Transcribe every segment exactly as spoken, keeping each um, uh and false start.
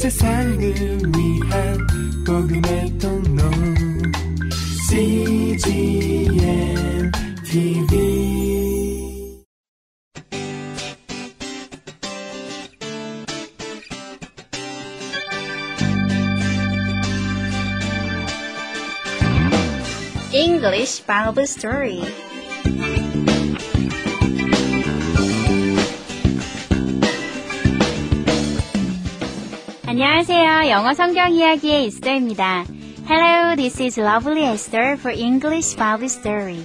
세상을 위한 복음의 통로 씨지엔티비. English Bible Story. 안녕하세요. 영어 성경 이야기의 에스더입니다. Hello, this is lovely Esther for English Bible Story.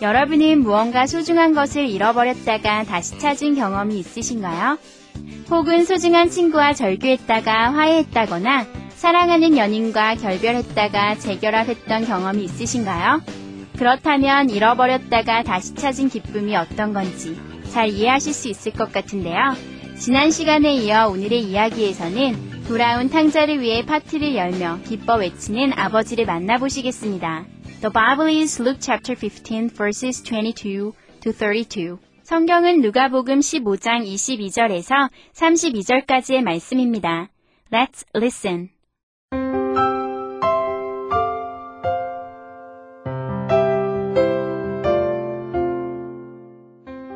여러분은 무언가 소중한 것을 잃어버렸다가 다시 찾은 경험이 있으신가요? 혹은 소중한 친구와 절교했다가 화해했다거나 사랑하는 연인과 결별했다가 재결합했던 경험이 있으신가요? 그렇다면 잃어버렸다가 다시 찾은 기쁨이 어떤 건지 잘 이해하실 수 있을 것 같은데요. 지난 시간에 이어 오늘의 이야기에서는 돌아온 탕자를 위해 파티를 열며 기뻐 외치는 아버지를 만나보시겠습니다. The Bible is Luke chapter fifteen verses twenty-two to thirty-two. 성경은 누가복음 십오 장 이십이 절에서 삼십이 절까지의 말씀입니다. Let's listen.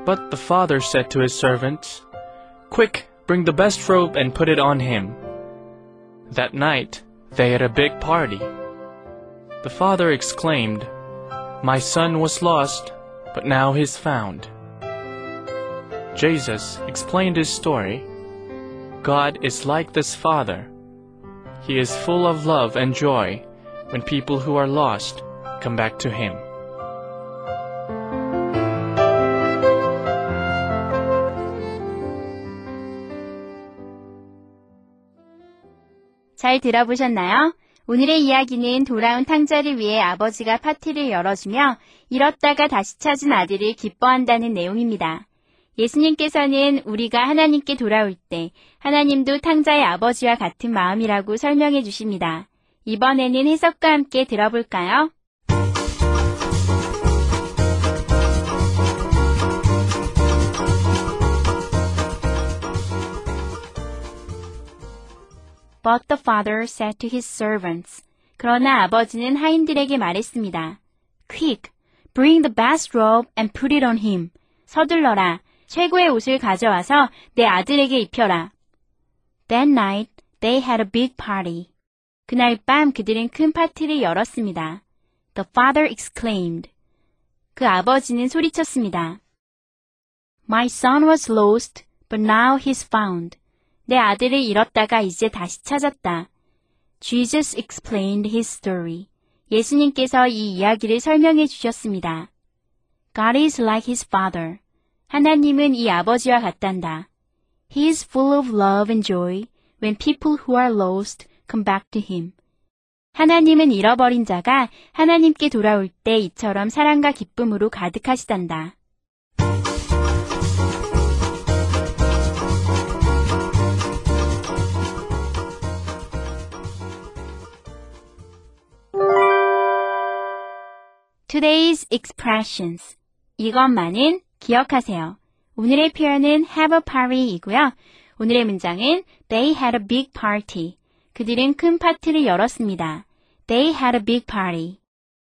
But the father said to his servants, Quick, bring the best robe and put it on him. That night, they had a big party. The father exclaimed, My son was lost, but now he's found. Jesus explained his story. God is like this father. He is full of love and joy when people who are lost come back to him. 잘 들어보셨나요? 오늘의 이야기는 돌아온 탕자를 위해 아버지가 파티를 열어주며 잃었다가 다시 찾은 아들을 기뻐한다는 내용입니다. 예수님께서는 우리가 하나님께 돌아올 때 하나님도 탕자의 아버지와 같은 마음이라고 설명해 주십니다. 이번에는 해석과 함께 들어볼까요? But the father said to his servants. 그러나 아버지는 하인들에게 말했습니다. Quick, bring the best robe and put it on him. 서둘러라. 최고의 옷을 가져와서 내 아들에게 입혀라. That night, they had a big party. 그날 밤 그들은 큰 파티를 열었습니다. The father exclaimed. 그 아버지는 소리쳤습니다. My son was lost, but now he's found. 내 아들을 잃었다가 이제 다시 찾았다. Jesus explained his story. 예수님께서 이 이야기를 설명해 주셨습니다. God is like his father. 하나님은 이 아버지와 같단다. He is full of love and joy when people who are lost come back to him. 하나님은 잃어버린 자가 하나님께 돌아올 때 이처럼 사랑과 기쁨으로 가득하시단다. Today's expressions. 이것만은 기억하세요. 오늘의 표현은 have a party이고요. 오늘의 문장은 they had a big party. 그들은 큰 파티를 열었습니다. They had a big party.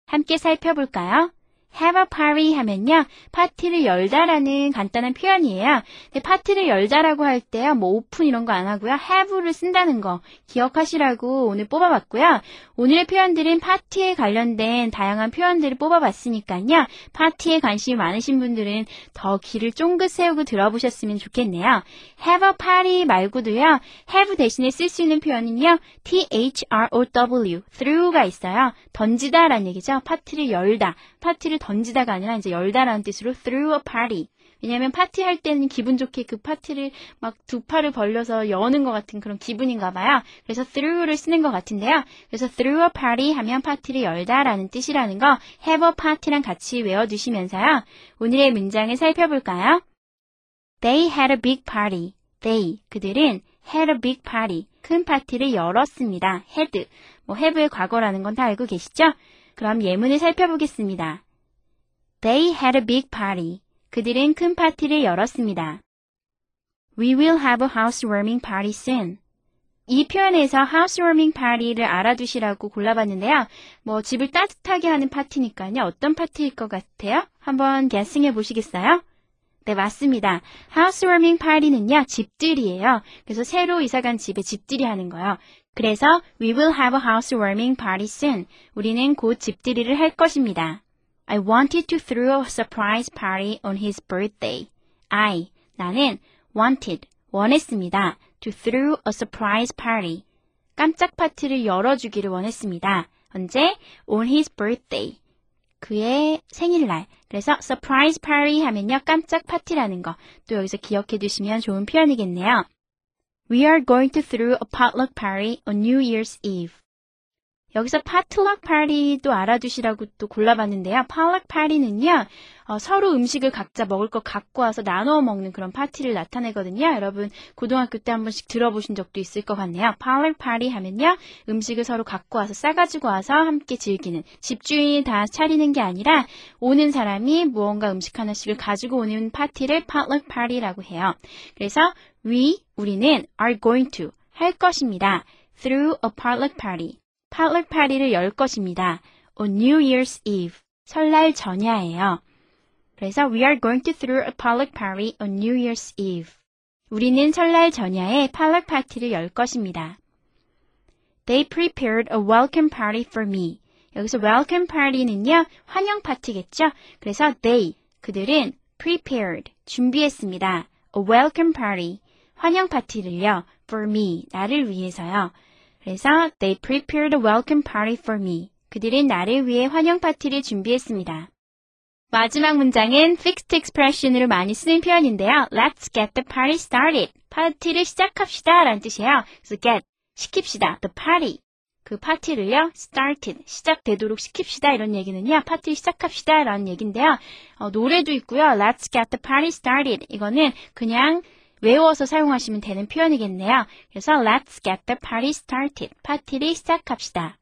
함께 살펴볼까요? have a party 하면요. 파티를 열다라는 간단한 표현이에요. 근데 파티를 열다라고 할 때요. 뭐 오픈 이런 거 안 하고요. have를 쓴다는 거 기억하시라고 오늘 뽑아봤고요. 오늘의 표현들은 파티에 관련된 다양한 표현들을 뽑아봤으니까요. 파티에 관심이 많으신 분들은 더 귀를 쫑긋 세우고 들어보셨으면 좋겠네요. have a party 말고도요. have 대신에 쓸 수 있는 표현은요. throw, through가 있어요. 던지다라는 얘기죠. 파티를 열다. 파티를 던지다가 아니라 이제 열다라는 뜻으로 through a party. 왜냐하면 파티할 때는 기분 좋게 그 파티를 막 두 팔을 벌려서 여는 것 같은 그런 기분인가 봐요. 그래서 through를 쓰는 것 같은데요. 그래서 through a party 하면 파티를 열다라는 뜻이라는 거 have a party랑 같이 외워두시면서요. 오늘의 문장을 살펴볼까요? They had a big party. They, 그들은 had a big party. 큰 파티를 열었습니다. had, 뭐 have의 과거라는 건 다 알고 계시죠? 그럼 예문을 살펴보겠습니다. They had a big party. 그들은 큰 파티를 열었습니다. We will have a housewarming party soon. 이 표현에서 housewarming party를 알아두시라고 골라봤는데요. 뭐 집을 따뜻하게 하는 파티니까요. 어떤 파티일 것 같아요? 한번 guessing 해보시겠어요? 네, 맞습니다. housewarming party는요. 집들이예요. 그래서 새로 이사간 집에 집들이 하는 거예요. 그래서 we will have a housewarming party soon. 우리는 곧 집들이를 할 것입니다. I wanted to throw a surprise party on his birthday. I, 나는 wanted, 원했습니다. To throw a surprise party. 깜짝 파티를 열어주기를 원했습니다. 언제? On his birthday. 그의 생일날. 그래서 surprise party 하면요. 깜짝 파티라는 거. 또 여기서 기억해 두시면 좋은 표현이겠네요. We are going to throw a potluck party on New Year's Eve. 여기서 potluck party도 알아두시라고 또 골라봤는데요. potluck party는요. 어, 서로 음식을 각자 먹을 것 갖고 와서 나눠 먹는 그런 파티를 나타내거든요. 여러분 고등학교 때 한 번씩 들어보신 적도 있을 것 같네요. potluck party 하면요. 음식을 서로 갖고 와서 싸가지고 와서 함께 즐기는, 집주인이 다 차리는 게 아니라 오는 사람이 무언가 음식 하나씩을 가지고 오는 파티를 potluck party라고 해요. 그래서 we, 우리는 are going to, 할 것입니다. through a potluck party. potluck 파티를 열 것입니다. On New Year's Eve, 설날 전야예요. 그래서 we are going to throw a potluck party on New Year's Eve. 우리는 설날 전야에 potluck 파티를 열 것입니다. They prepared a welcome party for me. 여기서 welcome party는요, 환영 파티겠죠? 그래서 they, 그들은 prepared, 준비했습니다. a welcome party, 환영 파티를요, for me, 나를 위해서요. 그래서 they prepared a welcome party for me. 그들은 나를 위해 환영 파티를 준비했습니다. 마지막 문장은 fixed expression으로 많이 쓰는 표현인데요. Let's get the party started. 파티를 시작합시다 라는 뜻이에요. 그래서 get, 시킵시다. the party, 그 파티를요. started, 시작되도록 시킵시다. 이런 얘기는요. 파티를 시작합시다 라는 얘기인데요. 어, 노래도 있고요. Let's get the party started. 이거는 그냥 외워서 사용하시면 되는 표현이겠네요. 그래서 Let's get the party started. 파티를 시작합시다.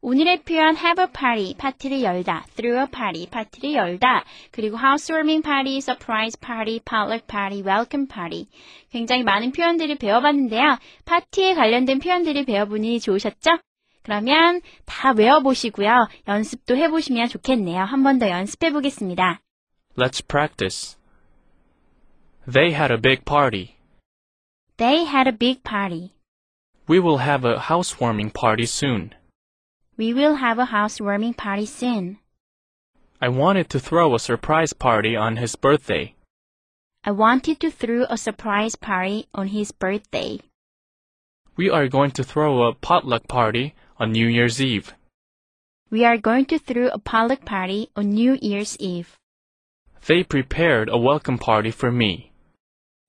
오늘의 표현 have a party, 파티를 열다, throw a party, 파티를 열다, 그리고 housewarming party, surprise party, potluck party, welcome party. 굉장히 많은 표현들을 배워봤는데요. 파티에 관련된 표현들을 배워보니 좋으셨죠? 그러면 다 외워보시고요. 연습도 해보시면 좋겠네요. 한 번 더 연습해보겠습니다. Let's practice. They had a big party. They had a big party. We will have a housewarming party soon. We will have a housewarming party soon. I wanted to throw a surprise party on his birthday. I wanted to throw a surprise party on his birthday. We are going to throw a potluck party on New Year's Eve. We are going to throw a potluck party on New Year's Eve. They prepared a welcome party for me.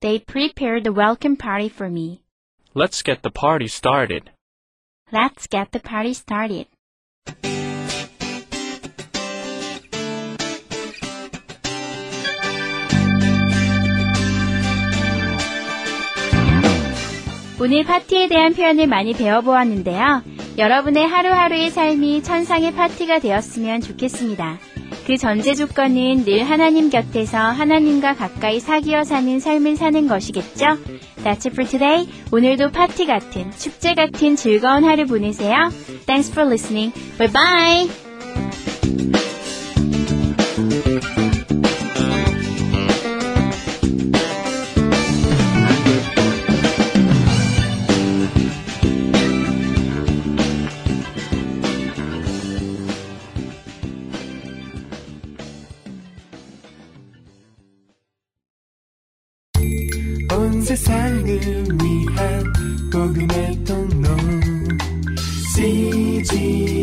They prepared the welcome party for me. Let's get the party started. Let's get the party started. 오늘 파티에 대한 표현을 많이 배워보았는데요. 여러분의 하루하루의 삶이 천상의 파티가 되었으면 좋겠습니다. 그 전제 조건은 늘 하나님 곁에서 하나님과 가까이 사귀어 사는 삶을 사는 것이겠죠? That's it for today. 오늘도 파티 같은, 축제 같은 즐거운 하루 보내세요. Thanks for listening. Bye bye! 온 세상을 위한 복음의 통로 씨지엔티비